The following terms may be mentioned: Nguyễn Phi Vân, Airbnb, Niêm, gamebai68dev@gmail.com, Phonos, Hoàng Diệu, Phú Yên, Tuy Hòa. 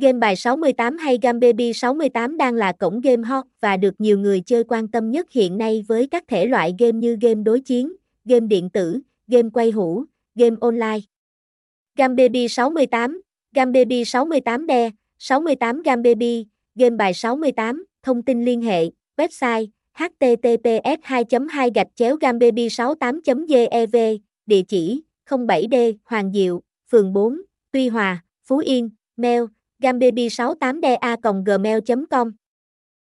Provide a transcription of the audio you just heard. Gamebai68 hay gamebai68 đang là cổng game hot và được nhiều người chơi quan tâm nhất hiện nay với các thể loại game như game đối chiến, game điện tử, game quay hũ, game online. Gamebai68, gamebai68dev@gmail.com, Gamebai, Gamebai68, thông tin liên hệ, website https://gamebai68.dev, địa chỉ 07D Hoàng Diệu, phường 4, Tuy Hòa, Phú Yên, mail gamebai68dev@gmail.com.